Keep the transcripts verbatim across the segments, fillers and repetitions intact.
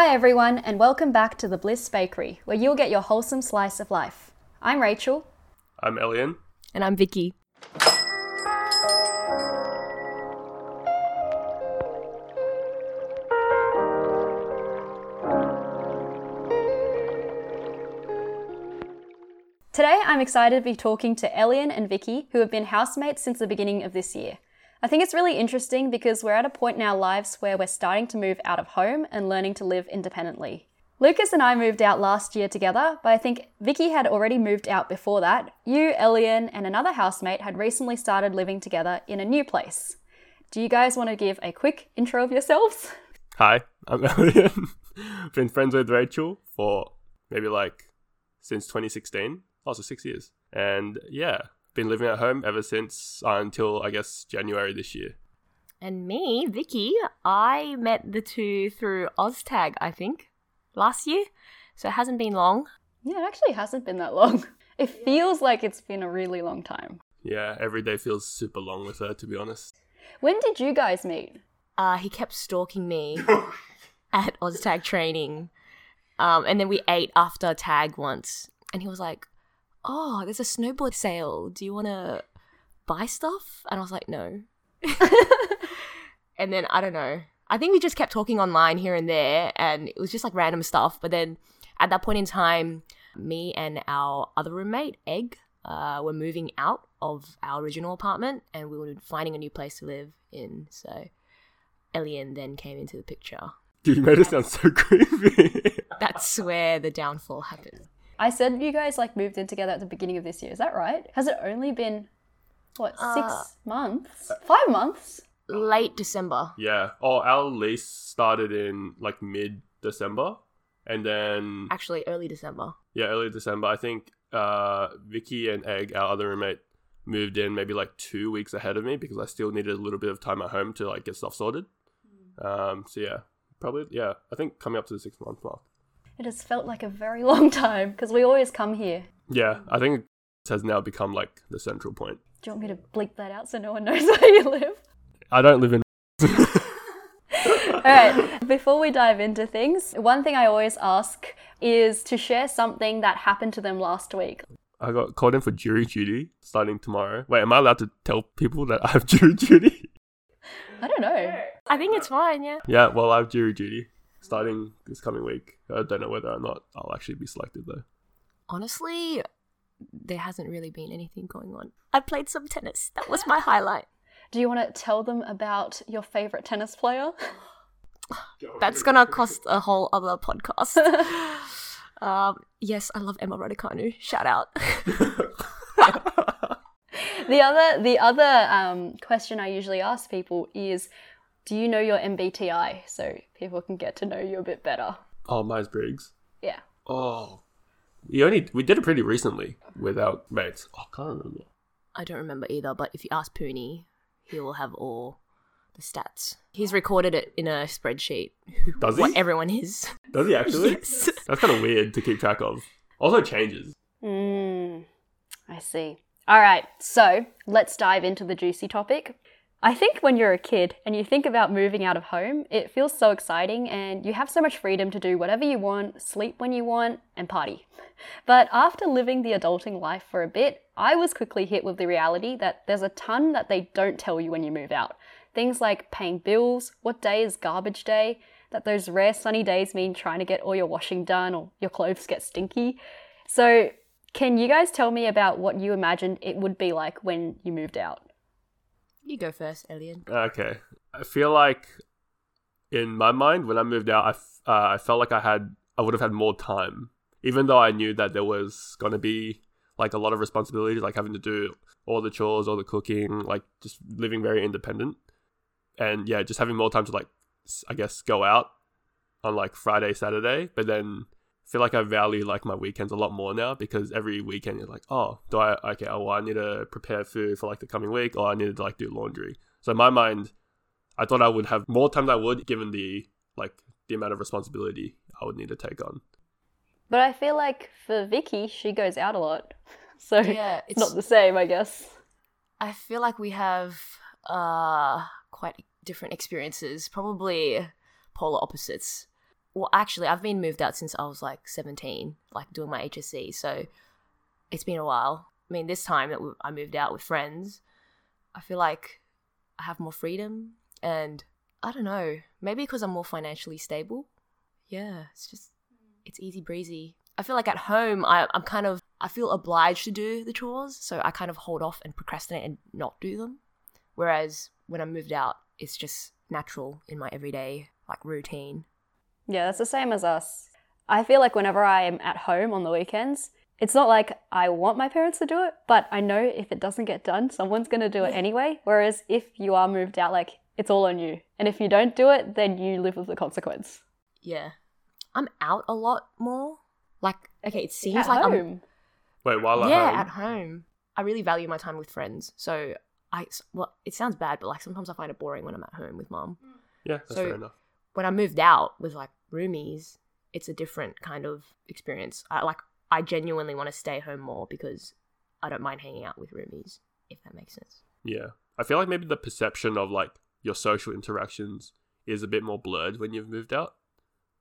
Hi everyone, and welcome back to The Bliss Bakery, where you'll get your wholesome slice of life. I'm Rachel. I'm Elian. And I'm Vicky. Today I'm excited to be talking to Elian and Vicky, who have been housemates since the beginning of this year. I think it's really interesting because we're at a point in our lives where we're starting to move out of home and learning to live independently. Lucas and I moved out last year together, but I think Vicky had already moved out before that. You, Elian, and another housemate had recently started living together in a new place. Do you guys want to give a quick intro of yourselves? Hi, I'm Elian. I've been friends with Rachel for maybe like since twenty sixteen, also six years. And yeah. Been living at home ever since uh, until, I guess, January this year. And me, Vicky, I met the two through Oztag, I think, last year. So it hasn't been long. Yeah, it actually hasn't been that long. It feels like it's been a really long time. Yeah, every day feels super long with her, to be honest. When did you guys meet? Uh, he kept stalking me at Oztag training. Um, and then we ate after tag once. And he was like, oh, there's a snowboard sale. Do you want to buy stuff? And I was like, no. And then, I don't know. I think we just kept talking online here and there, and it was just like random stuff. But then at that point in time, me and our other roommate, Egg, uh, were moving out of our original apartment, and we were finding a new place to live in. So Elian then came into the picture. Dude, you made it sound so creepy. That's where the downfall happened. I said you guys like moved in together at the beginning of this year. Is that right? Has it only been, what, six uh, months? Five months? Late December. Yeah. Oh, our lease started in like mid-December and then... Actually, early December. Yeah, early December. I think uh, Vicky and Egg, our other roommate, moved in maybe like two weeks ahead of me because I still needed a little bit of time at home to like get stuff sorted. Mm. Um, so yeah, probably, yeah, I think coming up to the six-month mark. It has felt like a very long time because we always come here. Yeah, I think it has now become like the central point. Do you want me to bleep that out so no one knows where you live? I don't live in... All right, before we dive into things, one thing I always ask is to share something that happened to them last week. I got called in for jury duty starting tomorrow. Wait, am I allowed to tell people that I have jury duty? I don't know. I think it's fine, yeah. Yeah, well, I have jury duty. Starting this coming week. I don't know whether or not I'll actually be selected though. Honestly, there hasn't really been anything going on. I played some tennis. That was my highlight. Do you want to tell them about your favourite tennis player? That's going to cost a whole other podcast. um, yes, I love Emma Raducanu. Shout out. The other, the other um, question I usually ask people is... Do you know your M B T I so people can get to know you a bit better? Oh, Myers-Briggs? Yeah. Oh. You only we did it pretty recently with our mates. Oh, I can't remember. I don't remember either, but if you ask Pooney, he will have all the stats. He's recorded it in a spreadsheet. Does he? What everyone is. Does he actually? Yes. That's kind of weird to keep track of. Also changes. Mm, I see. All right, so let's dive into the juicy topic. I think when you're a kid and you think about moving out of home, it feels so exciting and you have so much freedom to do whatever you want, sleep when you want, and party. But after living the adulting life for a bit, I was quickly hit with the reality that there's a ton that they don't tell you when you move out. Things like paying bills, what day is garbage day, that those rare sunny days mean trying to get all your washing done or your clothes get stinky. So can you guys tell me about what you imagined it would be like when you moved out? You go first, Elian. Okay. I feel like in my mind, when I moved out, I, f- uh, I felt like I had, I would have had more time. Even though I knew that there was going to be like a lot of responsibilities, like having to do all the chores, all the cooking, like just living very independent. And yeah, just having more time to like, I guess, go out on like Friday, Saturday. But then I feel like I value like my weekends a lot more now because every weekend you're like, oh, do I, okay, oh, well, I need to prepare food for like the coming week or I needed to like do laundry. So in my mind, I thought I would have more time than I would given the, like the amount of responsibility I would need to take on. But I feel like for Vicky, she goes out a lot. So yeah, it's not the same, I guess. I feel like we have uh, quite different experiences, probably polar opposites. well, actually, I've been moved out since I was like seventeen, like doing my H S C. So it's been a while. I mean, this time that I moved out with friends, I feel like I have more freedom. And I don't know, maybe because I'm more financially stable. Yeah, it's just, it's easy breezy. I feel like at home, I, I'm kind of, I feel obliged to do the chores. So I kind of hold off and procrastinate and not do them. Whereas when I moved out, it's just natural in my everyday like routine. Yeah, that's the same as us. I feel like whenever I am at home on the weekends, it's not like I want my parents to do it, but I know if it doesn't get done, someone's going to do it anyway. Whereas if you are moved out, like it's all on you. And if you don't do it, then you live with the consequence. Yeah. I'm out a lot more. Like, okay, it seems at like home. I'm... Wait, while at yeah, home? Yeah, at home. I really value my time with friends. So I, well, it sounds bad, but like sometimes I find it boring when I'm at home with mum. Yeah, that's so fair enough. When I moved out with like roomies, it's a different kind of experience. I, like I genuinely want to stay home more because I don't mind hanging out with roomies, if that makes sense. Yeah. I feel like maybe the perception of like your social interactions is a bit more blurred when you've moved out.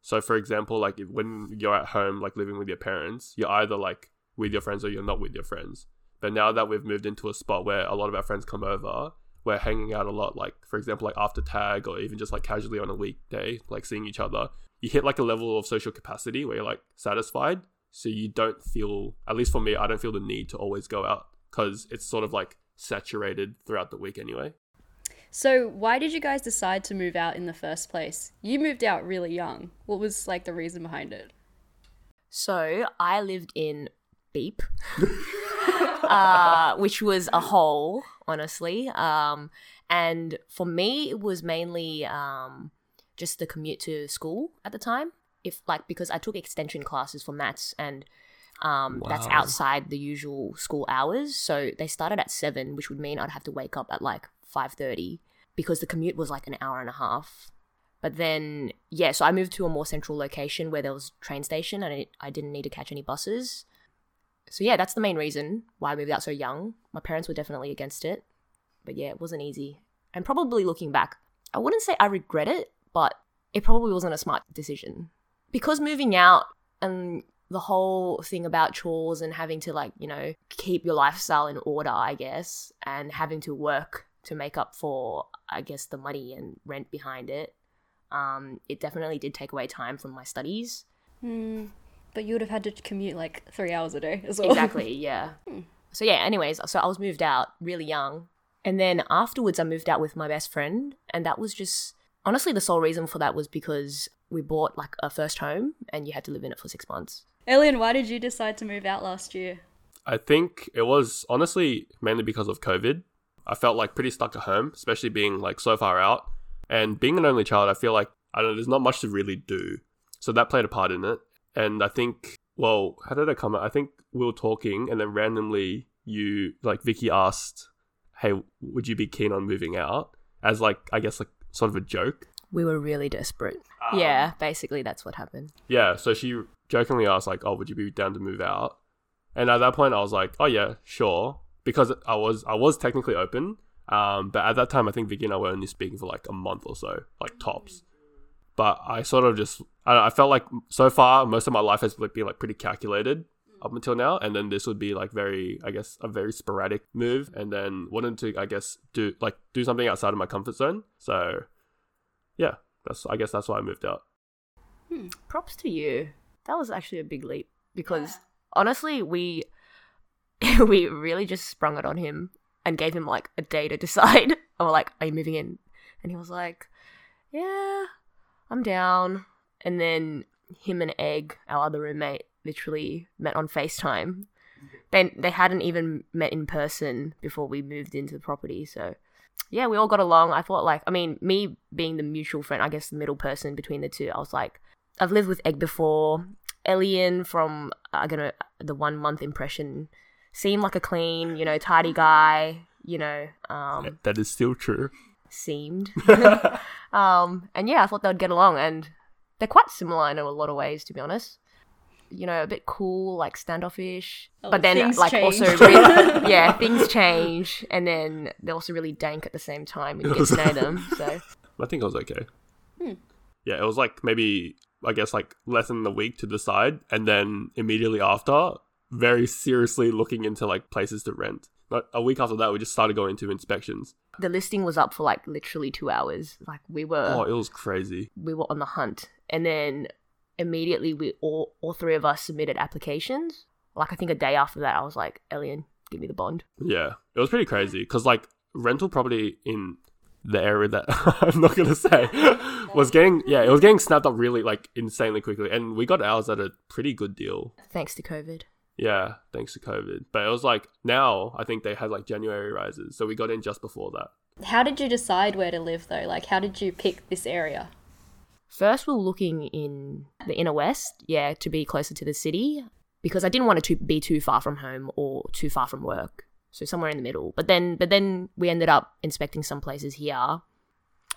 So for example, like if, when you're at home, like living with your parents, you're either like with your friends or you're not with your friends. But now that we've moved into a spot where a lot of our friends come over, we're hanging out a lot, like for example, like after tag or even just like casually on a weekday, like seeing each other, you hit like a level of social capacity where you're like satisfied. So you don't feel, at least for me, I don't feel the need to always go out because it's sort of like saturated throughout the week anyway. So why did you guys decide to move out in the first place? You moved out really young. What was like the reason behind it? So I lived in Beep. Uh, which was a hole, honestly. Um, and for me, it was mainly um, just the commute to school at the time. If like because I took extension classes for maths, and um, wow. that's outside the usual school hours. So they started at seven, which would mean I'd have to wake up at like five thirty because the commute was like an hour and a half. But then yeah, so I moved to a more central location where there was a train station, and it, I didn't need to catch any buses. So yeah, that's the main reason why I moved out so young. My parents were definitely against it. But yeah, it wasn't easy. And probably looking back, I wouldn't say I regret it, but it probably wasn't a smart decision. Because moving out and the whole thing about chores and having to like, you know, keep your lifestyle in order, I guess, and having to work to make up for, I guess, the money and rent behind it, um, it definitely did take away time from my studies. Mm. But you would have had to commute like three hours a day as well. Exactly, yeah. Hmm. So yeah, anyways, so I was moved out really young. And then afterwards I moved out with my best friend. And that was just, honestly, the sole reason for that was because we bought like a first home and you had to live in it for six months. Elian, why did you decide to move out last year? I think it was honestly mainly because of COVID. I felt like pretty stuck at home, especially being like so far out. And being an only child, I feel like, I don't know, there's not much to really do. So that played a part in it. And I think, well, how did I come out? I think we were talking and then randomly you, like Vicky asked, hey, would you be keen on moving out? As like, I guess like sort of a joke. We were really desperate. Um, yeah, basically that's what happened. Yeah, so she jokingly asked like, oh, would you be down to move out? And at that point I was like, oh yeah, sure. Because I was I was technically open. Um, but at that time, I think Vicky and I were only speaking for like a month or so, like tops. But I sort of just, I, don't know, I felt like so far, most of my life has been like pretty calculated up until now. And then this would be like very, I guess, a very sporadic move. And then wanted to, I guess, do like do something outside of my comfort zone. So yeah, that's I guess that's why I moved out. Hmm, props to you. That was actually a big leap because yeah. honestly, we we really just sprung it on him and gave him like a day to decide. And we're like, are you moving in? And he was like, yeah. I'm down. And then him and Egg, our other roommate, literally met on FaceTime. They, they hadn't even met in person before we moved into the property. So, yeah, we all got along. I thought, like, I mean, me being the mutual friend, I guess the middle person between the two, I was like, I've lived with Egg before. Elian from I'm gonna, the one month impression seemed like a clean, you know, tidy guy, you know. Um, that is still true. Seemed um and yeah I thought they'd get along, and they're quite similar in a lot of ways, to be honest, you know, a bit cool, like standoffish, oh, but then like change. Also really, yeah things change, and then they're also really dank at the same time when you get to know them. So I think I was okay. hmm. Yeah, it was like maybe I guess, like less than a week to decide. And then immediately after, very seriously looking into like places to rent. But a week after that, we just started going to inspections. The listing was up for like literally two hours. Like we were... Oh, it was crazy. We were on the hunt. And then immediately we all, all three of us submitted applications. Like I think a day after that, I was like, Elian, give me the bond. Yeah. It was pretty crazy because like rental property in the area that I'm not going to say was getting, yeah, it was getting snapped up really like insanely quickly. And we got ours at a pretty good deal. Thanks to COVID. Yeah, thanks to COVID. But it was like, now I think they had like January rises. So we got in just before that. How did you decide where to live though? Like, how did you pick this area? First, we were looking in the inner west, yeah, to be closer to the city because I didn't want it to be too far from home or too far from work. So somewhere in the middle. But then but then we ended up inspecting some places here.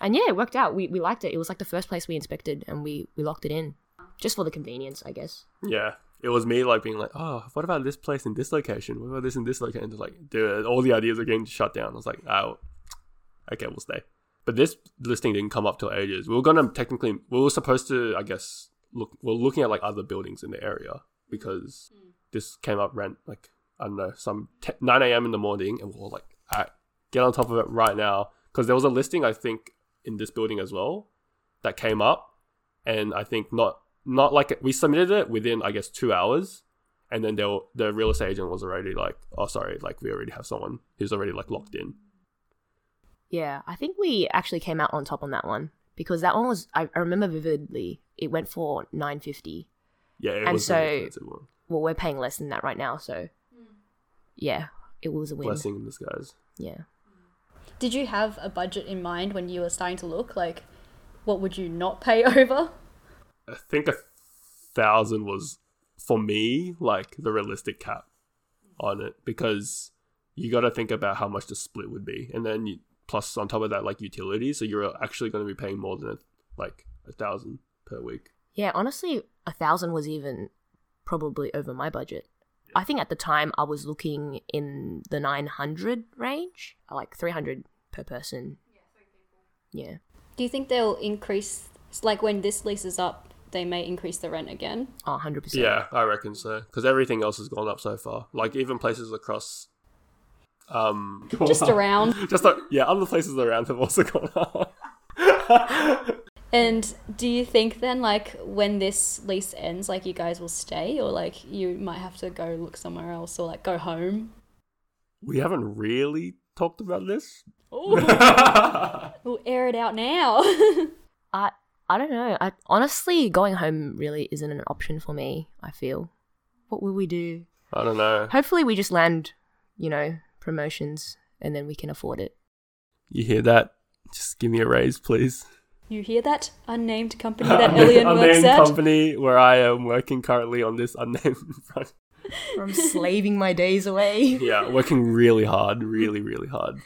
And yeah, it worked out. We we liked it. It was like the first place we inspected and we, we locked it in. Just for the convenience, I guess. Yeah. It was me like being like, oh, what about this place in this location? What about this in this location? And like, dude, all the ideas are getting shut down. I was like, oh, okay, we'll stay. But this listing didn't come up till ages. We were going to technically, we were supposed to, I guess, look, we we're looking at like other buildings in the area because mm. this came up rent, like, I don't know, some t- nine a.m. in the morning. And we were like, all right, get on top of it right now. Because there was a listing, I think, in this building as well that came up. And I think not, not like, it, we submitted it within, I guess, two hours. And then there were, the real estate agent was already like, oh, sorry, like we already have someone who's already like locked in. Yeah, I think we actually came out on top on that one because that one was, I, I remember vividly, it went for nine fifty. Yeah, it and was so, an expensive one. Well, we're paying less than that right now, so yeah, it was a win. Blessing in disguise. Yeah. Did you have a budget in mind when you were starting to look? Like, what would you not pay over? I think a thousand was, for me, like the realistic cap on it because you got to think about how much the split would be. And then you... Plus, on top of that, like utilities, so you're actually going to be paying more than like a thousand per week. Yeah, honestly, a thousand was even probably over my budget. Yeah. I think at the time I was looking in the nine hundred range, like three hundred per person. Yeah, three people. Yeah. Do you think they'll increase? Like when this lease is up, they may increase the rent again. Oh, hundred percent. Yeah, I reckon so because everything else has gone up so far. Like even places across. Um, just around. Just like, yeah, other places around have also gone up. And do you think then, like, when this lease ends, like, you guys will stay or, like, you might have to go look somewhere else or, like, go home? We haven't really talked about this. We'll air it out now. I I don't know. I honestly, going home really isn't an option for me, I feel. What will we do? I don't know. Hopefully we just land, you know... promotions and then we can afford it. You hear that? Just give me a raise, please. You hear that? Unnamed company that Elian works at? Unnamed company where I am working currently on this unnamed project. I'm slaving my days away. Yeah, working really hard, really, really hard.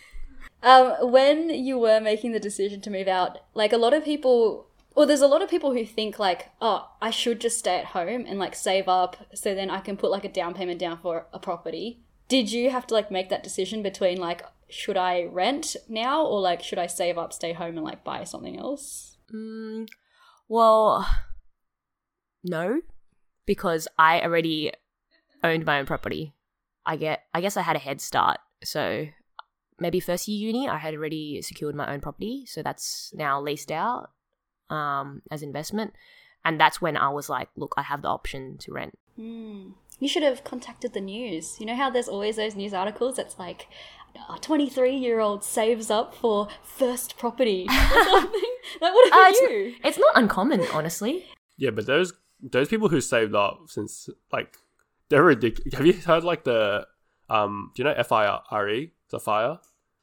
Um, when you were making the decision to move out, like a lot of people, well, there's a lot of people who think like, oh, I should just stay at home and like save up so then I can put like a down payment down for a property. Did you have to, like, make that decision between, like, should I rent now or, like, should I save up, stay home and, like, buy something else? Mm, well, no, because I already owned my own property. I get, I guess I had a head start. So maybe first year uni, I had already secured my own property. So that's now leased out um, as investment. And that's when I was like, look, I have the option to rent. Mm. You should have contacted the news. You know how there's always those news articles that's like, a twenty-three-year-old saves up for first property or something? Like, what about uh, it's you? Not, it's not uncommon, honestly. Yeah, but those those people who saved up since, like, they're ridiculous. Have you heard, like, the, um, do you know F I R E? The FIRE?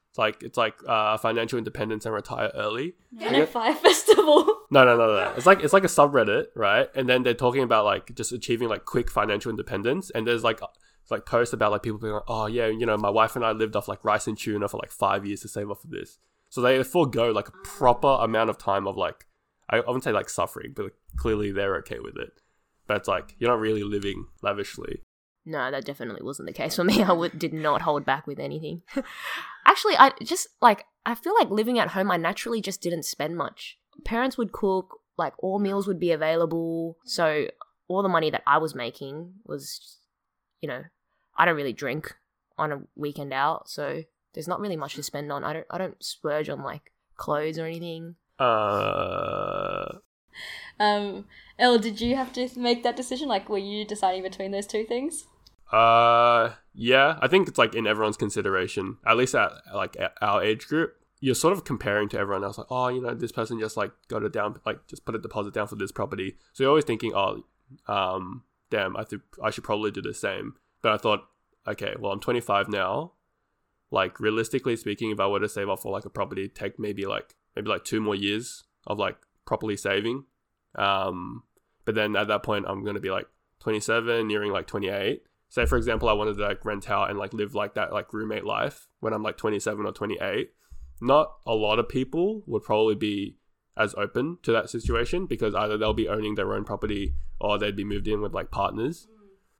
It's like, it's like uh, financial independence and retire early. No, no FIRE festival. No, no, no, no. It's like, it's like a subreddit, right? And then they're talking about like just achieving like quick financial independence. And there's like, like posts about like people being like, oh yeah, you know, my wife and I lived off like rice and tuna for like five years to save up for this. So they forego like a proper amount of time of like, I wouldn't say like suffering, but like, clearly they're okay with it. But it's like, you're not really living lavishly. No, that definitely wasn't the case for me. I w- did not hold back with anything. Actually, I just, like, I feel like living at home, I naturally just didn't spend much. Parents would cook, like all meals would be available. So all the money that I was making was, you know, I don't really drink on a weekend out, so there's not really much to spend on. I don't I don't splurge on like clothes or anything. Uh Um Elle, did you have to make that decision? Like, were you deciding between those two things? Uh yeah, I think it's like in everyone's consideration, at least at like at our age group. You're sort of comparing to everyone else, like, oh, you know, this person just like got a down, like just put a deposit down for this property. So you're always thinking, oh, um, damn, I think I should probably do the same. But I thought, okay, well, I'm twenty-five now. Like realistically speaking, if I were to save up for like a property, take maybe like maybe like two more years of like properly saving. Um, but then at that point, I'm gonna be like twenty-seven, nearing like twenty-eight. Say for example, I wanted to like rent out and like live like that like roommate life when I'm like twenty-seven or twenty-eight. Not a lot of people would probably be as open to that situation because either they'll be owning their own property or they'd be moved in with like partners.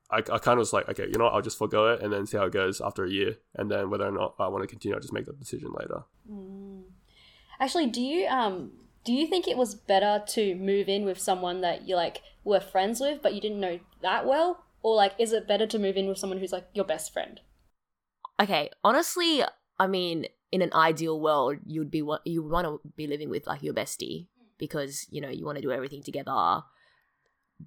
I, I kind of was like, okay, you know what? I'll just forgo it and then see how it goes after a year. And then whether or not I want to continue, I'll just make that decision later. Mm. Actually, do you, um, do you think it was better to move in with someone that you like were friends with, but you didn't know that well? Or like, is it better to move in with someone who's like your best friend? Okay. Honestly, I mean, in an ideal world, you'd be you want to be living with like your bestie because you know you want to do everything together.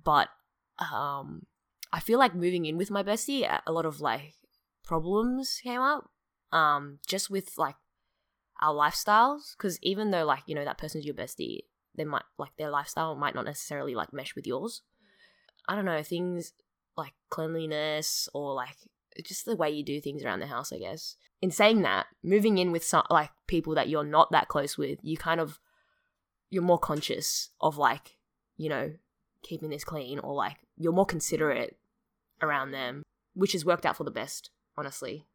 But um, I feel like moving in with my bestie, a lot of like problems came up, um, just with like our lifestyles. Because even though like you know that person's your bestie, they might like their lifestyle might not necessarily like mesh with yours. I don't know, things like cleanliness or like just the way you do things around the house, I guess. In saying that, moving in with some, like people that you're not that close with, you kind of, you're more conscious of like, you know, keeping this clean or like you're more considerate around them, which has worked out for the best, honestly.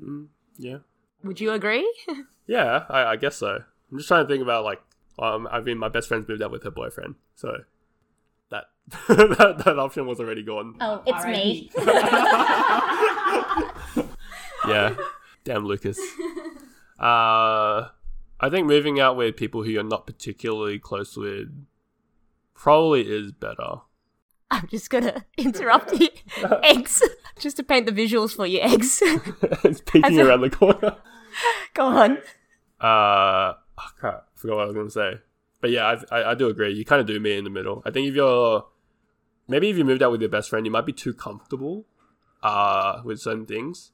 Mm, yeah. Would you agree? yeah, I, I guess so. I'm just trying to think about like, um, I mean, my best friend's moved out with her boyfriend, so that that, that option was already gone. Oh, it's right. Me. yeah. Damn Lucas. Uh, I think moving out with people who you're not particularly close with probably is better. I'm just going to interrupt you. Eggs. Just to paint the visuals for you, eggs. It's peeking a... around the corner. Go on. Uh, oh, crap. I forgot what I was going to say. But yeah, I, I, I do agree. You kind of do meet in the middle. I think if you're... Maybe if you moved out with your best friend, you might be too comfortable uh, with certain things.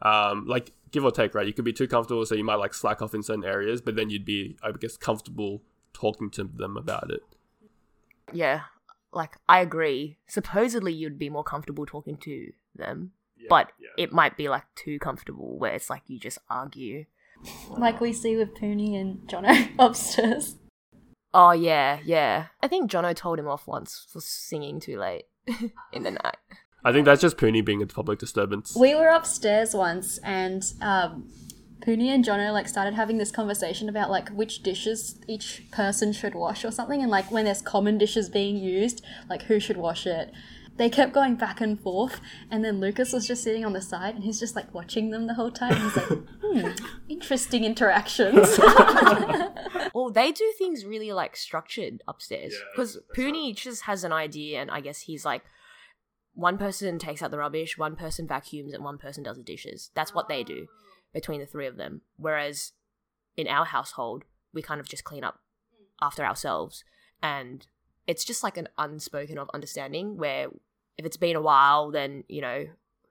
Um, like, give or take, right? You could be too comfortable, so you might, like, slack off in certain areas, but then you'd be, I guess, comfortable talking to them about it. Yeah, like, I agree. Supposedly, you'd be more comfortable talking to them, yeah, but yeah. It might be, like, too comfortable, where it's, like, you just argue. Like we see with Poonie and Jono upstairs. Oh, yeah, yeah. I think Jono told him off once for singing too late in the night. I think that's just Poonie being a public disturbance. We were upstairs once and um, Poonie and Jono like started having this conversation about like which dishes each person should wash or something, and like when there's common dishes being used, like who should wash it. They kept going back and forth, and then Lucas was just sitting on the side and he's just like watching them the whole time. He's like, hmm, interesting interactions. Well, they do things really like structured upstairs because yeah, Poonie right. just has an idea, and I guess he's like, one person takes out the rubbish, one person vacuums, and one person does the dishes. That's what they do between the three of them. Whereas in our household, we kind of just clean up after ourselves. And it's just like an unspoken of understanding where if it's been a while, then, you know,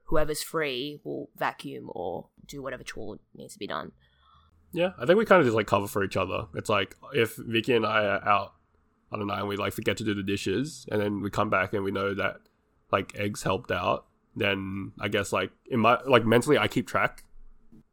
whoever's free will vacuum or do whatever chore needs to be done. Yeah, I think we kind of just like cover for each other. It's like if Vicky and I are out, I don't know, and we like forget to do the dishes, and then we come back and we know that like eggs helped out, then I guess like in my like mentally I keep track.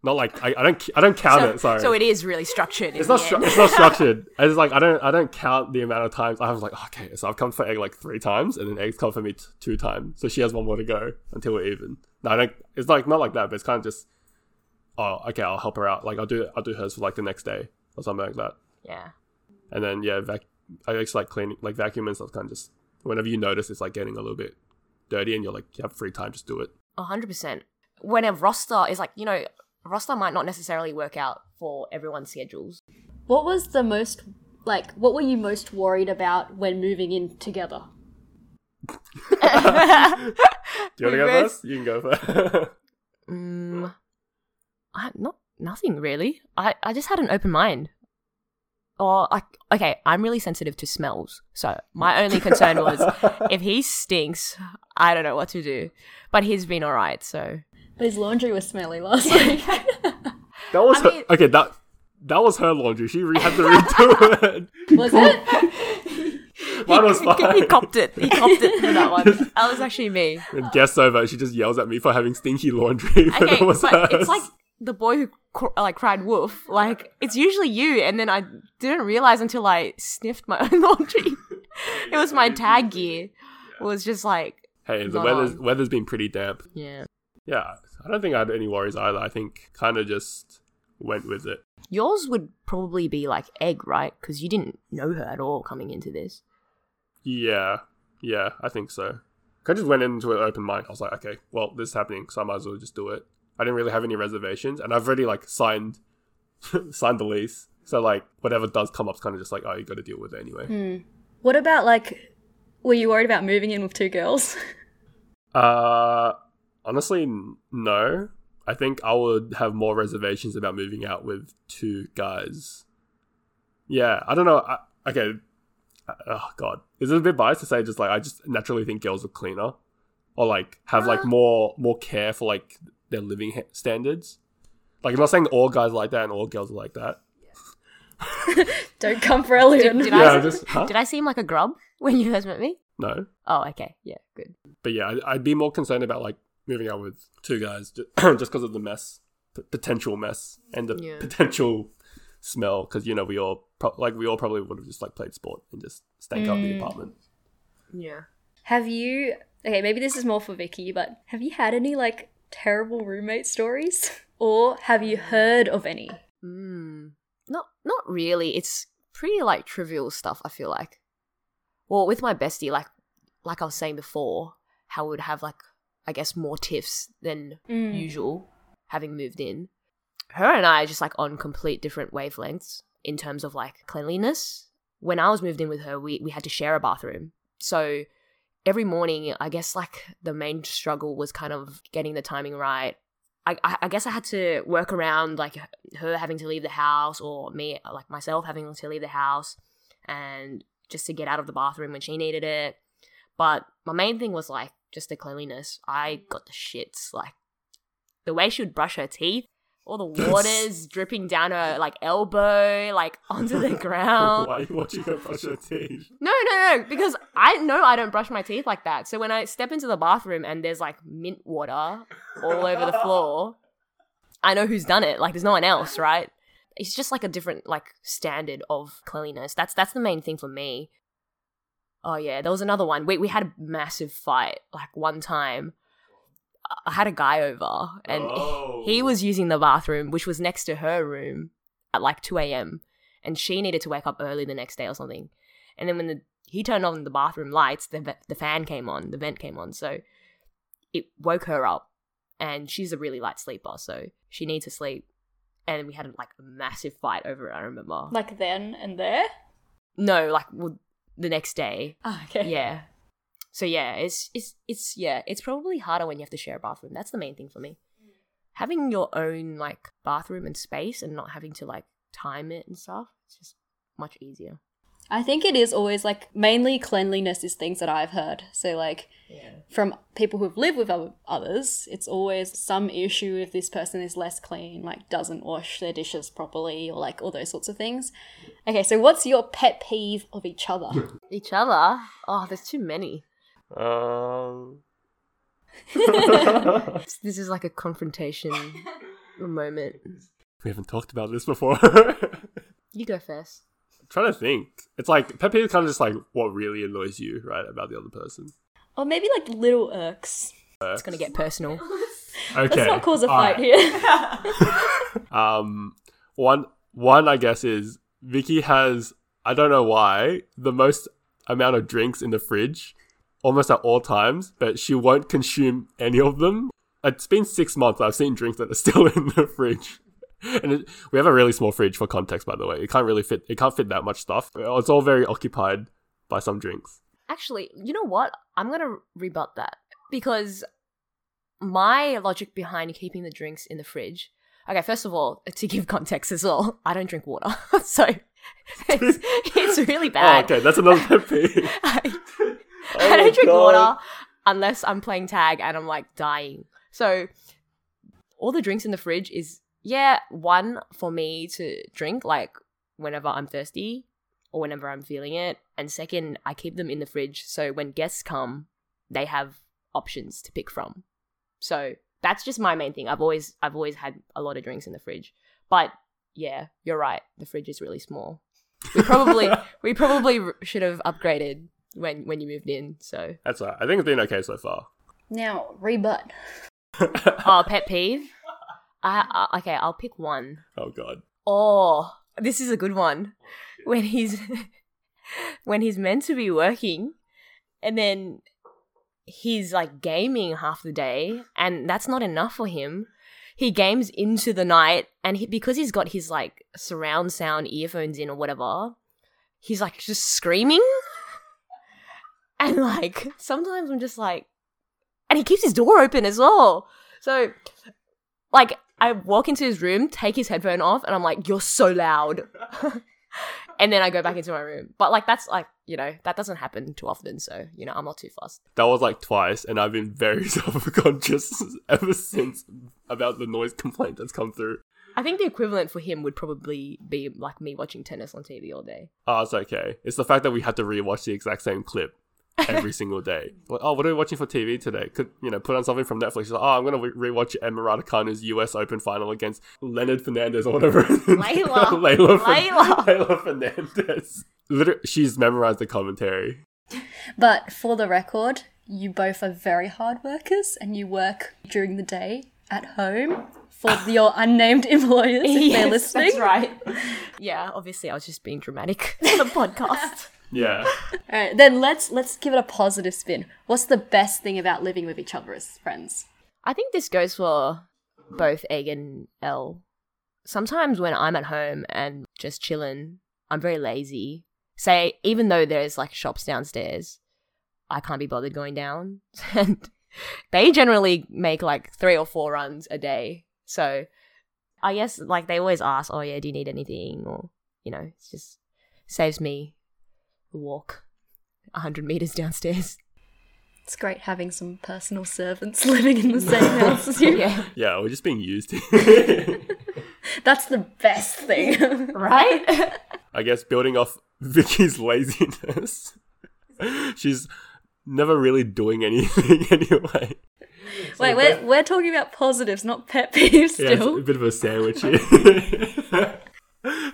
Not like I, I don't I don't count so, it. Sorry. So it is really structured. It's not stru- it's not structured. It's like I don't I don't count the amount of times I was like, okay, so I've come for egg like three times, and then eggs come for me t- two times. So she has one more to go until we're even. No, I don't. It's like not like that, but it's kind of just, oh, okay, I'll help her out. Like I'll do I'll do hers for like the next day or something like that. Yeah. And then yeah, vac- I guess like cleaning like vacuum and stuff. Kind of just whenever you notice it's like getting a little bit dirty and you're like, you have free time, just do it. one hundred percent. When a roster is like, you know, a roster might not necessarily work out for everyone's schedules. What was the most like, what were you most worried about when moving in together? Do you want to go first? You can go first. um, I, not nothing really. I, I just had an open mind. Or I, okay, I'm really sensitive to smells, so my only concern was if he stinks, I don't know what to do. But he's been all right, so. But his laundry was smelly last week. That was I her. Mean, okay, that that was her laundry. She re- had to redo it. Was it? Mine was fine. He copped it. He copped it for that one. That was actually me. And guess over. She just yells at me for having stinky laundry. But okay, it was but it's like the boy who cr- like cried wolf. Like, it's usually you, and then I didn't realize until I sniffed my own laundry. It was my tag gear. It was just like, hey, the weather's on. weather's been pretty damp. Yeah. Yeah, I don't think I had any worries either. I think kind of just went with it. Yours would probably be like Egg, right? Because you didn't know her at all coming into this. Yeah, yeah, I think so. I just went into an open mind. I was like, okay, well, this is happening, so I might as well just do it. I didn't really have any reservations, and I've already like signed signed the lease. So like whatever does come up is kind of just like, oh, you got to deal with it anyway. Mm. What about like, were you worried about moving in with two girls? uh... Honestly, no. I think I would have more reservations about moving out with two guys. Yeah, I don't know. I, okay. Oh, God. Is it a bit biased to say just like, I just naturally think girls are cleaner or like have like more more care for like their living ha- standards? Like, I'm not saying all guys are like that and all girls are like that. Don't come for Elian. Did, did, yeah, I, just, huh? Did I seem like a grub when you guys met me? No. Oh, okay. Yeah, good. But yeah, I'd, I'd be more concerned about like, moving out with two guys just because of the mess, p- potential mess, and the yeah. potential smell. Because you know we all pro- like we all probably would have just like played sport and just stank mm. up the apartment. Yeah. Have you? Okay, maybe this is more for Vicky, but have you had any like terrible roommate stories, or have you heard of any? Mm. Not not really. It's pretty like trivial stuff. I feel like. Well, with my bestie, like like I was saying before, how we would have like. I guess more tiffs than mm. usual having moved in. Her and I are just like on complete different wavelengths in terms of like cleanliness. When I was moved in with her, we, we had to share a bathroom. So every morning, I guess like the main struggle was kind of getting the timing right. I, I, I guess I had to work around like her having to leave the house or me, like myself having to leave the house and just to get out of the bathroom when she needed it. But my main thing was like, just the cleanliness. I got the shits. Like, the way she would brush her teeth, all the water's dripping down her, like, elbow, like, onto the ground. Why are you watching her brush her teeth? No, no, no, because I know I don't brush my teeth like that. So when I step into the bathroom and there's, like, mint water all over the floor, I know who's done it. Like, there's no one else, right? It's just, like, a different, like, standard of cleanliness. That's that's the main thing for me. Oh, yeah, there was another one. We we had a massive fight, like, one time. I had a guy over, and oh. he was using the bathroom, which was next to her room, at, like, two a.m., and she needed to wake up early the next day or something. And then when the, he turned on the bathroom lights, the the fan came on, the vent came on, so it woke her up, and she's a really light sleeper, so she needs to sleep. And we had, like, a massive fight over it, I remember. Like, then and there? No, like... Well, the next day. Oh, okay. Yeah. So yeah, it's it's it's yeah, it's probably harder when you have to share a bathroom. That's the main thing for me. Mm. Having your own like bathroom and space and not having to like time it and stuff, it's just much easier. I think it is always like mainly cleanliness is things that I've heard. So like yeah. from people who've lived with others, it's always some issue if this person is less clean, like doesn't wash their dishes properly or like all those sorts of things. Okay, so what's your pet peeve of each other? Each other? Oh, there's too many. Um. This is like a confrontation moment. We haven't talked about this before. You go first. Trying to think. It's like, pet peeve is kind of just like what really annoys you, right, about the other person. Or maybe like little irks. irks. It's going to get personal. Okay. Let's not cause a All fight right. here. um, one, one, I guess, is Vicky has, I don't know why, the most amount of drinks in the fridge almost at all times, but she won't consume any of them. It's been six months. I've seen drinks that are still in the fridge. And it, we have a really small fridge for context, by the way. It can't really fit. It can't fit that much stuff. It's all very occupied by some drinks. Actually, you know what? I'm going to rebut that, because my logic behind keeping the drinks in the fridge. Okay, first of all, to give context as well, I don't drink water. So it's, it's really bad. Oh, okay, that's another pet peeve. I, oh I don't drink God. water unless I'm playing tag and I'm like dying. So all the drinks in the fridge is, yeah, one for me to drink like whenever I'm thirsty or whenever I'm feeling it. And second, I keep them in the fridge so when guests come, they have options to pick from. So that's just my main thing. I've always I've always had a lot of drinks in the fridge. But yeah, you're right. The fridge is really small. We probably we probably should have upgraded when when you moved in. So that's all right. I think it's been okay so far. Now, rebut. Oh, pet peeve? I, I, okay, I'll pick one. Oh, God. Oh, this is a good one. When he's when he's meant to be working and then he's like gaming half the day and that's not enough for him. He games into the night and he, because he's got his like surround sound earphones in or whatever, he's like just screaming. And like sometimes I'm just like, and he keeps his door open as well. So like I walk into his room, take his headphone off and I'm like, you're so loud. And then I go back into my room. But, like, that's, like, you know, that doesn't happen too often. So, you know, I'm not too fussed. That was, like, twice. And I've been very self-conscious ever since about the noise complaint that's come through. I think the equivalent for him would probably be, like, me watching tennis on T V all day. Oh, it's okay. It's the fact that we had to rewatch the exact same clip every single day. Like, oh, what are we watching for T V today? Could, you know, put on something from Netflix. Like, oh, I'm going to re- rewatch Emma Raducanu's U S Open final against Leonard Fernandez or whatever. Leylah. Leylah. Leylah. Leylah Fernandez. Literally, she's memorized the commentary. But for the record, you both are very hard workers and you work during the day at home for your unnamed employers if yes, they're listening. That's right. Yeah, obviously I was just being dramatic on the podcast. Yeah. All right, then let's let's give it a positive spin. What's the best thing about living with each other as friends? I think this goes for both Egg and Elle. Sometimes when I'm at home and just chilling, I'm very lazy. Say, even though there's like shops downstairs, I can't be bothered going down. And they generally make like three or four runs a day. So I guess like they always ask, oh yeah, do you need anything? Or, you know, it's just saves me walk one hundred meters downstairs. It's great having some personal servants living in the same house as you. Yeah, yeah, we're just being used. That's the best thing, right? I guess building off Vicky's laziness, she's never really doing anything anyway. So Wait, we're, we're talking about positives, not pet peeves still. Yeah, it's a bit of a sandwich here.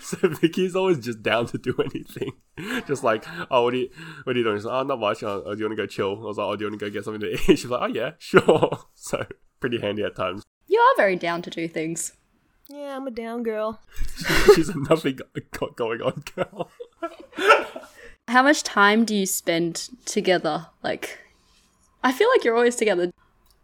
So Vicky's always just down to do anything. Just like, oh, what are you, what are you doing? She's like, oh, not much. Oh, do you want to go chill? I was like, oh, do you want to go get something to eat? She's like, oh, yeah, sure. So pretty handy at times. You are very down to do things. Yeah, I'm a down girl. She's a nothing got going on girl. How much time do you spend together? Like, I feel like you're always together.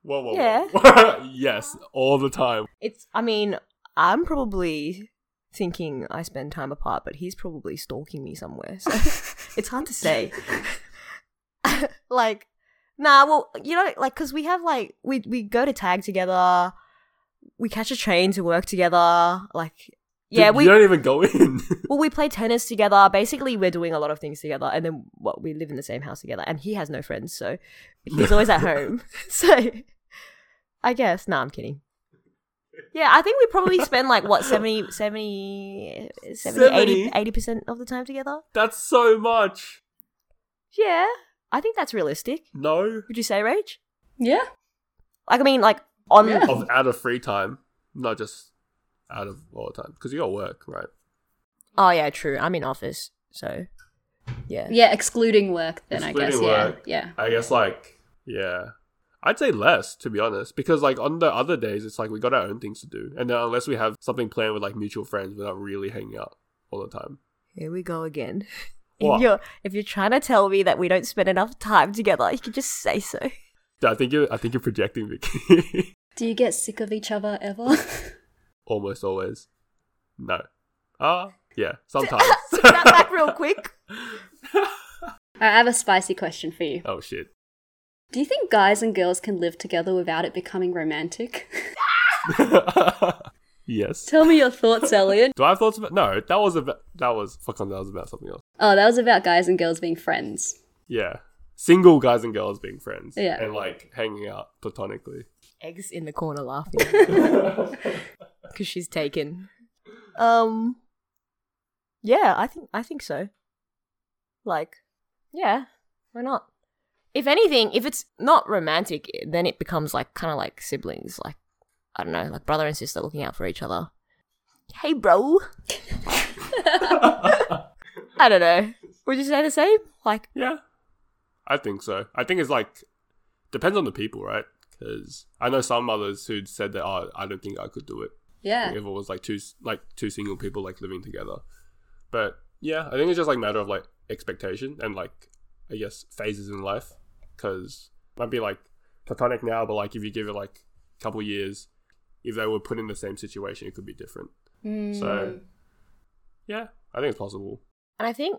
Whoa, whoa, yeah. whoa. Yes, all the time. It's, I mean, I'm probably thinking I spend time apart, but he's probably stalking me somewhere. So it's hard to say. Like, nah, well, you know, like, because we have, like, we we go to tag together, we catch a train to work together, like, yeah. Dude, we you don't even go in. Well, we play tennis together. Basically, we're doing a lot of things together. And then, what, we live in the same house together. And he has no friends, so he's always at home. So I guess, nah, I'm kidding. Yeah, I think we probably spend like, what, seventy, seventy, seventy, seventy? eighty percent of the time together? That's so much. Yeah. I think that's realistic. No. Would you say, Rach? Yeah. Like, I mean, like, on... Yeah. Of, out of free time, not just out of all the time. Because you got work, right? Oh, yeah, true. I'm in office, so, yeah. Yeah, excluding work, then, excluding I guess. Work, yeah, yeah. I guess, like, yeah. I'd say less, to be honest, because, like, on the other days, it's like we got our own things to do. And then unless we have something planned with, like, mutual friends, we're not really hanging out all the time. Here we go again. What? If you're, if you're trying to tell me that we don't spend enough time together, you can just say so. I think you're, I think you're projecting, Vicky. Do you get sick of each other ever? almost always. No. Ah, uh, yeah, sometimes. Snap back real quick. I have a spicy question for you. Oh, shit. Do you think guys and girls can live together without it becoming romantic? Yes. Tell me your thoughts, Elian. Do I have thoughts about... No, that was about... That was... Fuck on, that was about something else. Oh, that was about guys and girls being friends. Yeah. Single guys and girls being friends. Yeah. And, like, hanging out platonically. Egg's in the corner laughing. Because she's taken. Um... Yeah, I think I think so. Like, yeah, why not? If anything, if it's not romantic, then it becomes like kind of like siblings, like, I don't know, like brother and sister looking out for each other. Hey, bro. I don't know. Would you say the same? Like, yeah, I think so. I think it's like, depends on the people, right? Because I know some others who'd said that, oh, I don't think I could do it. Yeah. Like if it was like two, like two single people like living together. But yeah, I think it's just like a matter of like expectation and like, I guess, phases in life, because it might be like platonic now, but like if you give it like a couple years, if they were put in the same situation, it could be different. Mm. So yeah, I think it's possible. And I think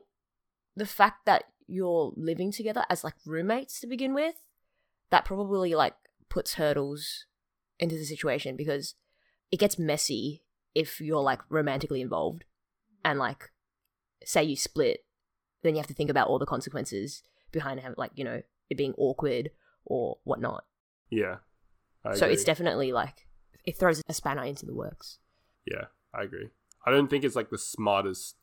the fact that you're living together as like roommates to begin with, that probably like puts hurdles into the situation, because it gets messy if you're like romantically involved and like say you split. Then you have to think about all the consequences behind having, like, you know, it being awkward or whatnot. Yeah, I so agree. It's definitely like it throws a spanner into the works. Yeah, I agree. I don't think it's like the smartest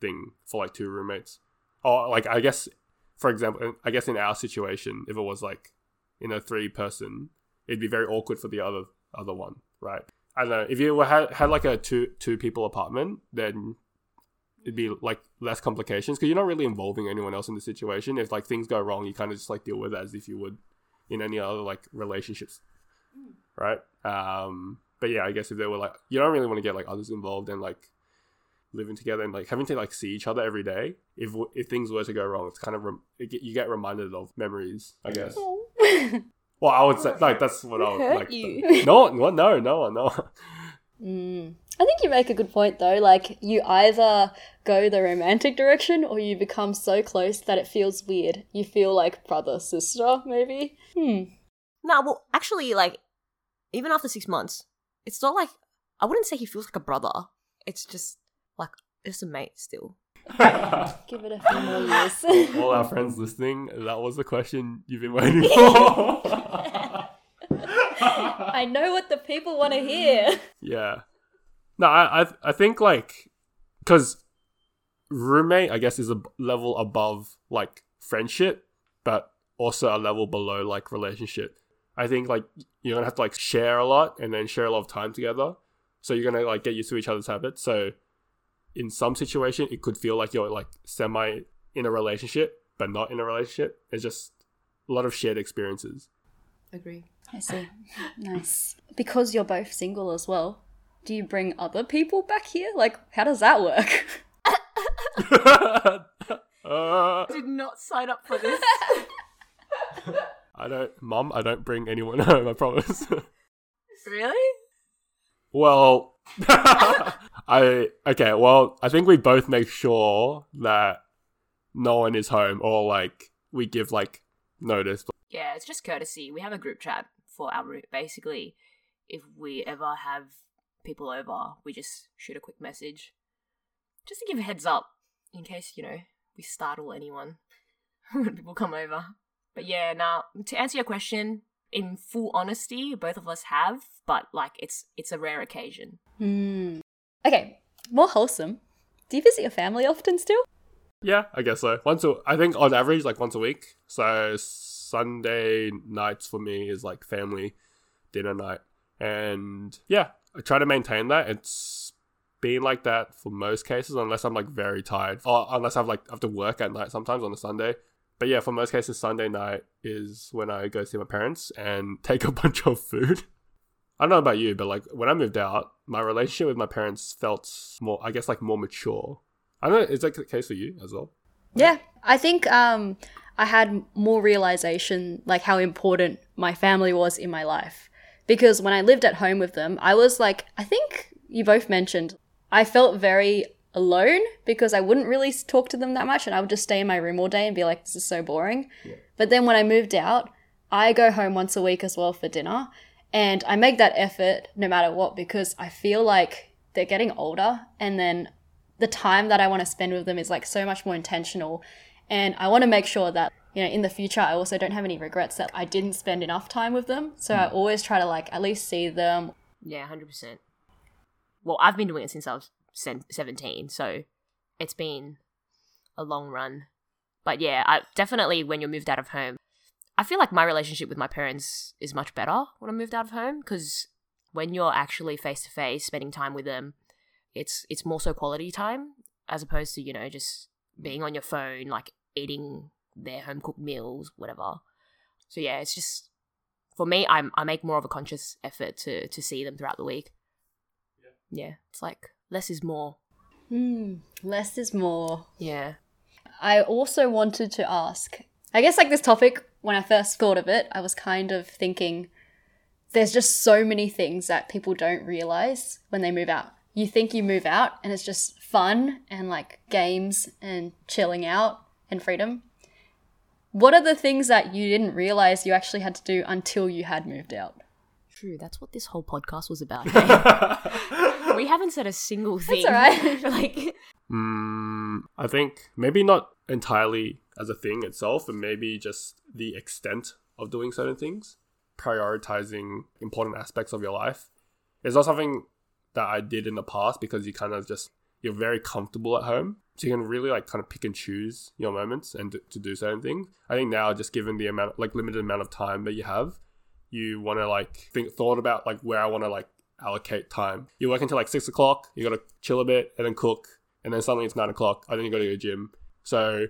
thing for like two roommates. Or like, I guess, for example, I guess in our situation, if it was like in a three-person, it'd be very awkward for the other other one, right? I don't know. If you had had like a two two people apartment, then it'd be like less complications because you're not really involving anyone else in the situation. If like things go wrong, you kind of just like deal with it as if you would in any other like relationships, right? Um, but yeah, I guess if they were like, you don't really want to get like others involved and like living together and like having to like see each other every day. If if things were to go wrong, it's kind of rem- it get, you get reminded of memories, I guess. Well, I would say like that's what I would like. You. No, no, no, no, no. Mm. I think you make a good point though, like you either go the romantic direction or you become so close that it feels weird. You feel like brother, sister, maybe. Hmm. No, well actually like even after six months, it's not like, I wouldn't say he feels like a brother. It's just like, it's a mate still. Give it a few more years. All our friends listening, that was the question you've been waiting for. I know what the people want to hear. Yeah. No, I I, I think, like, because roommate, I guess, is a level above, like, friendship, but also a level below, like, relationship. I think, like, you're going to have to, like, share a lot and then share a lot of time together. So you're going to, like, get used to each other's habits. So in some situation, it could feel like you're, like, semi in a relationship, but not in a relationship. It's just a lot of shared experiences. Agree. I see. Nice. Because you're both single as well. Do you bring other people back here? Like, how does that work? uh, Did not sign up for this. I don't, Mum, I don't bring anyone home, I promise. Really? Well, I, okay, well, I think we both make sure that no one is home or, like, we give, like, notice. Yeah, it's just courtesy. We have a group chat for our room. Basically, if we ever have people over, we just shoot a quick message just to give a heads up in case, you know, we startle anyone when people come over. But yeah, now to answer your question, in full honesty, both of us have, but like it's it's a rare occasion. Mm. Okay, more wholesome. Do you visit your family often still? Yeah, I guess so. Once a, I think on average, like once a week. So Sunday nights for me is like family dinner night, and yeah. I try to maintain that. It's been like that for most cases, unless I'm like very tired, or unless I've like have to work at night sometimes on a Sunday. But yeah, for most cases, Sunday night is when I go see my parents and take a bunch of food. I don't know about you, but like when I moved out, my relationship with my parents felt more, I guess, like more mature. I don't know, is that the case for you as well? Yeah, I think um, I had more realization like how important my family was in my life. because when I lived at home with them, I was like, I think you both mentioned, I felt very alone because I wouldn't really talk to them that much and I would just stay in my room all day and be like, this is so boring. Yeah. But then when I moved out, I go home once a week as well for dinner, and I make that effort no matter what because I feel like they're getting older and then the time that I want to spend with them is like so much more intentional, and I want to make sure that, you know, in the future I also don't have any regrets that I didn't spend enough time with them. So mm. I always try to like at least see them. Yeah, one hundred percent. Well, I've been doing it since I was seventeen, so it's been a long run. But yeah, I definitely, when you're moved out of home, I feel like my relationship with my parents is much better when I moved out of home, because when you're actually face-to-face spending time with them, it's it's more so quality time as opposed to, you know, just being on your phone, like eating their home-cooked meals, whatever. So yeah, it's just, for me, I'm, I make more of a conscious effort to, to see them throughout the week. Yeah, yeah, it's like less is more. Mm, less is more. Yeah. I also wanted to ask, I guess like this topic, when I first thought of it, I was kind of thinking there's just so many things that people don't realize when they move out. You think you move out and it's just fun and like games and chilling out and freedom. What are the things that you didn't realize you actually had to do until you had moved out? True, that's what this whole podcast was about. Eh? We haven't said a single thing. That's all right. Like, mm, I think maybe not entirely as a thing itself, and maybe just the extent of doing certain things, prioritizing important aspects of your life. It's not something that I did in the past because you kind of just, you're very comfortable at home, so you can really like kind of pick and choose your moments and to do certain things. I think now, just given the amount, like limited amount of time that you have, you want to like think thought about like where I want to like allocate time. You work until like six o'clock. You got to chill a bit and then cook. And then suddenly it's nine o'clock. And then you go to your gym. So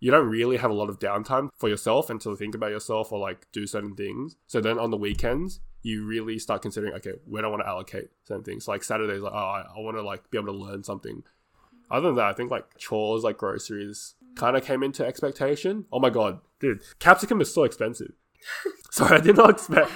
you don't really have a lot of downtime for yourself and to think about yourself or like do certain things. So then on the weekends, you really start considering, okay, where do I want to allocate certain things? So like Saturdays, like, oh, I, I want to like be able to learn something. Other than that, I think like chores, like groceries kind of came into expectation. Oh my God, dude, capsicum is so expensive. Sorry, I did not expect.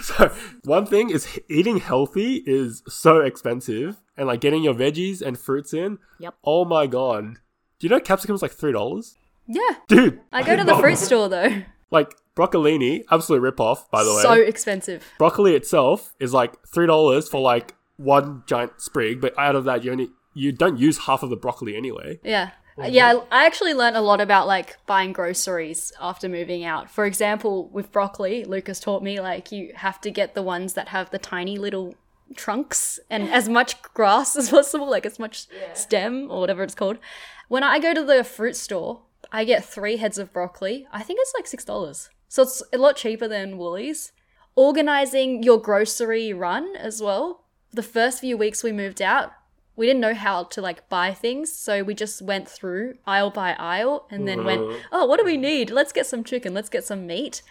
So one thing is eating healthy is so expensive, and like getting your veggies and fruits in. Yep. Oh my God. Do you know capsicum is like three dollars? Yeah. Dude. I go to the fruit store though. Like broccolini, absolute ripoff, by the way. So expensive. Broccoli itself is like three dollars for like one giant sprig, but out of that you only you don't use half of the broccoli anyway. Yeah. Yeah, I actually learned a lot about like buying groceries after moving out. For example, with broccoli, Lucas taught me like you have to get the ones that have the tiny little trunks and as much grass as possible, like as much yeah. stem or whatever it's called. When I go to the fruit store, I get three heads of broccoli. I think it's like six dollars. So it's a lot cheaper than Woolies. Organizing your grocery run as well. The first few weeks we moved out, we didn't know how to like buy things, so we just went through aisle by aisle and then went, oh, what do we need? Let's get some chicken. Let's get some meat.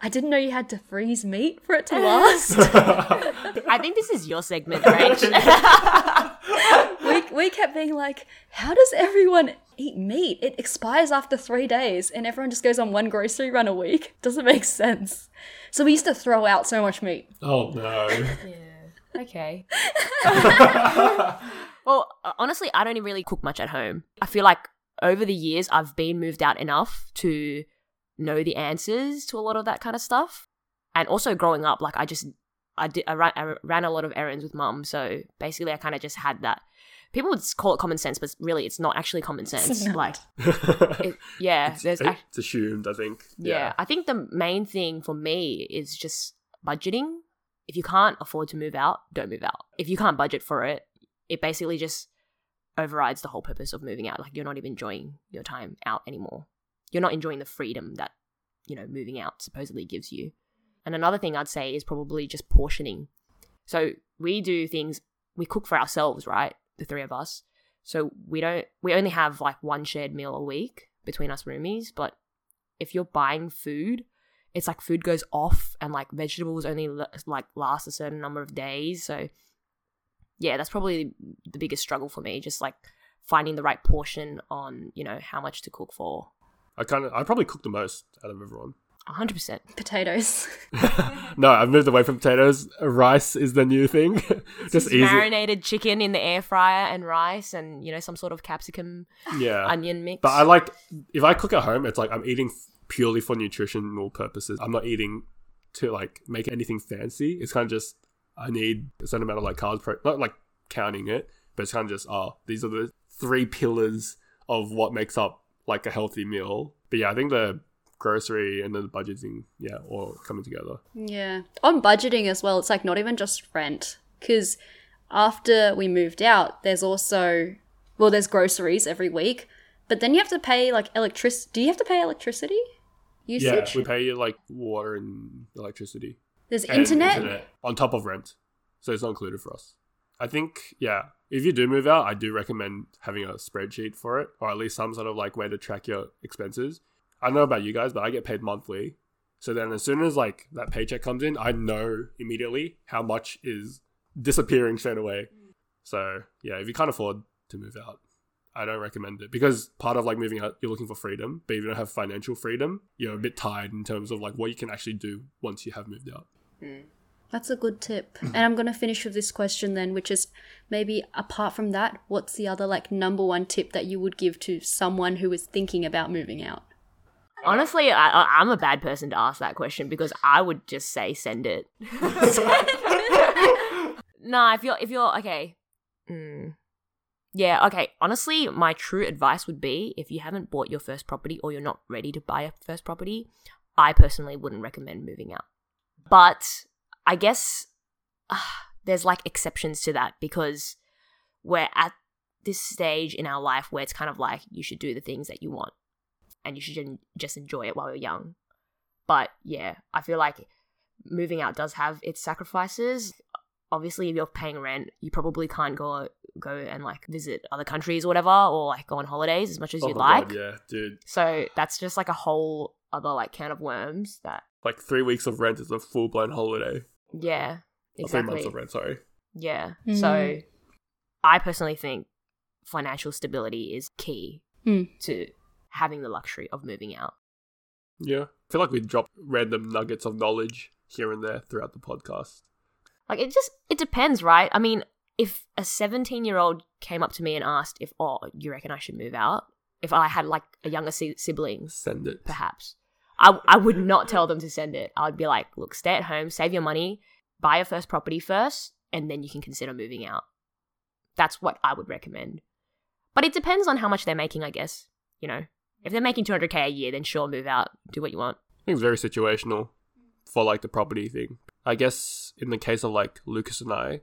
I didn't know you had to freeze meat for it to last. I think this is your segment, right? we, we kept being like, how does everyone eat meat? It expires after three days and everyone just goes on one grocery run a week. Doesn't make sense. So we used to throw out so much meat. Oh, no. Yeah. Okay. Well, honestly, I don't really cook much at home. I feel like over the years, I've been moved out enough to know the answers to a lot of that kind of stuff. And also growing up, like I just, I, did, I, ran, I ran a lot of errands with mum. So basically, I kind of just had that. People would call it common sense, but really, it's not actually common sense. Like, it, yeah. It's, there's, it's I, assumed, I think. Yeah, yeah. I think the main thing for me is just budgeting. If you can't afford to move out, don't move out. If you can't budget for it, it basically just overrides the whole purpose of moving out. Like, you're not even enjoying your time out anymore. You're not enjoying the freedom that, you know, moving out supposedly gives you. And another thing I'd say is probably just portioning. So we do things, we cook for ourselves, right? The three of us. So we don't, we only have like one shared meal a week between us roomies. But if you're buying food, it's like food goes off and like vegetables only like last a certain number of days. So yeah, that's probably the biggest struggle for me. Just like finding the right portion on, you know, how much to cook for. I kind of, I probably cook the most out of everyone. one hundred percent. Potatoes. No, I've moved away from potatoes. Rice is the new thing. Just, just easy. Marinated chicken in the air fryer and rice and, you know, some sort of capsicum, yeah, onion mix. But I like, if I cook at home, it's like I'm eating purely for nutritional purposes. I'm not eating to, like, make anything fancy. It's kind of just, I need a certain amount of, like, carbs, pro- not, like, counting it, but it's kind of just, oh, these are the three pillars of what makes up, like, a healthy meal. But, yeah, I think the grocery and then budgeting, yeah, all coming together. Yeah. On budgeting as well, it's like not even just rent, because after we moved out, there's also, well, there's groceries every week, but then you have to pay like electricity. Do you have to pay electricity usage? Yeah, we pay like water and electricity. There's and internet? internet on top of rent, so it's not included for us. I think, yeah, if you do move out, I do recommend having a spreadsheet for it, or at least some sort of like way to track your expenses. I don't know about you guys, but I get paid monthly. So then as soon as like that paycheck comes in, I know immediately how much is disappearing straight away. So yeah, if you can't afford to move out, I don't recommend it, because part of like moving out, you're looking for freedom, but if you don't have financial freedom, you're a bit tied in terms of like what you can actually do once you have moved out. Mm. That's a good tip. And I'm going to finish with this question then, which is maybe apart from that, what's the other like number one tip that you would give to someone who is thinking about moving out? Honestly, I, I'm a bad person to ask that question, because I would just say send it. Nah, if you're, if you're, okay. Mm. Yeah, okay. Honestly, my true advice would be, if you haven't bought your first property or you're not ready to buy a first property, I personally wouldn't recommend moving out. But I guess uh, there's like exceptions to that, because we're at this stage in our life where it's kind of like you should do the things that you want. And you should just enjoy it while you're young. But yeah, I feel like moving out does have its sacrifices. Obviously, if you're paying rent, you probably can't go go and like visit other countries or whatever, or like go on holidays as much as oh you'd like. God, yeah, dude. So that's just like a whole other like can of worms that. Like three weeks of rent is a full blown holiday. Yeah, exactly. Or three months of rent, sorry. Yeah. Mm. So I personally think financial stability is key mm. to having the luxury of moving out. Yeah. I feel like we drop random nuggets of knowledge here and there throughout the podcast. Like, it just, it depends, right? I mean, if a seventeen-year-old came up to me and asked if, oh, you reckon I should move out? If I had, like, a younger si- sibling. Send it. Perhaps. I, I would not tell them to send it. I would be like, look, stay at home, save your money, buy your first property first, and then you can consider moving out. That's what I would recommend. But it depends on how much they're making, I guess, you know. If they're making two hundred k a year, then sure, move out. Do what you want. I think it's very situational for, like, the property thing. I guess in the case of, like, Lucas and I,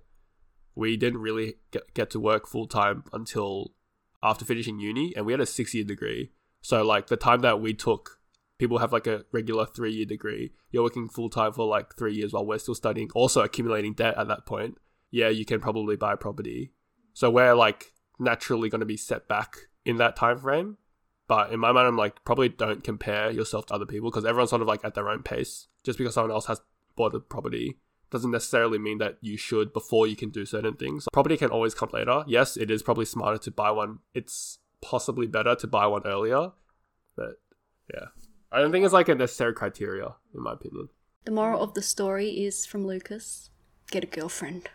we didn't really get, get to work full-time until after finishing uni, and we had a six-year degree. So, like, the time that we took, people have, like, a regular three-year degree. You're working full-time for, like, three years while we're still studying, also accumulating debt at that point. Yeah, you can probably buy a property. So, we're, like, naturally going to be set back in that time frame. But in my mind, I'm like, probably don't compare yourself to other people, because everyone's sort of like at their own pace. Just because someone else has bought a property doesn't necessarily mean that you should before you can do certain things. Property can always come later. Yes, it is probably smarter to buy one. It's possibly better to buy one earlier. But yeah, I don't think it's like a necessary criteria, in my opinion. The moral of the story is from Lucas. Get a girlfriend.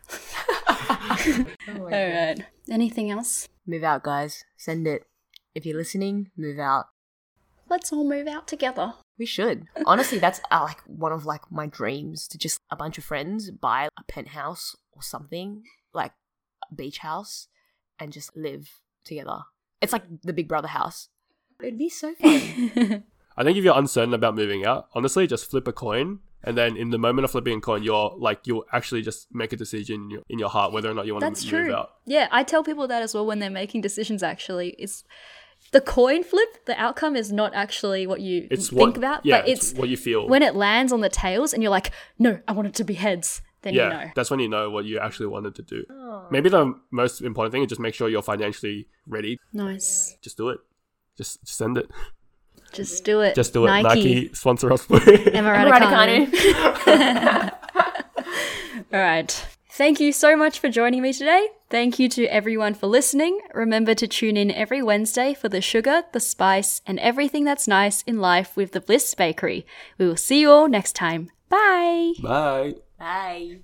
Oh all right. Anything else? Move out, guys. Send it. If you're listening, move out. Let's all move out together. We should. Honestly, that's uh, like one of like my dreams, to just a bunch of friends buy a penthouse or something, like a beach house, and just live together. It's like the Big Brother house. It'd be so fun. I think if you're uncertain about moving out, honestly, just flip a coin. And then in the moment of flipping a coin, you're like, you'll actually just make a decision in your, in your heart whether or not you want that's to move true. Out. Yeah, I tell people that as well when they're making decisions, actually. It's... The coin flip, the outcome is not actually what you it's think what, about, yeah, but it's, it's what you feel. When it lands on the tails and you're like, no, I want it to be heads, then yeah, you know. That's when you know what you actually wanted to do. Oh. Maybe the most important thing is just make sure you're financially ready. Nice. Yeah. Just do it. Just, just send it. Just do it. Just do it. Nike, Nike sponsor us. Emma Raducanu. All right. Thank you so much for joining me today. Thank you to everyone for listening. Remember to tune in every Wednesday for the sugar, the spice, and everything that's nice in life with The Bliss Bakery. We will see you all next time. Bye. Bye. Bye.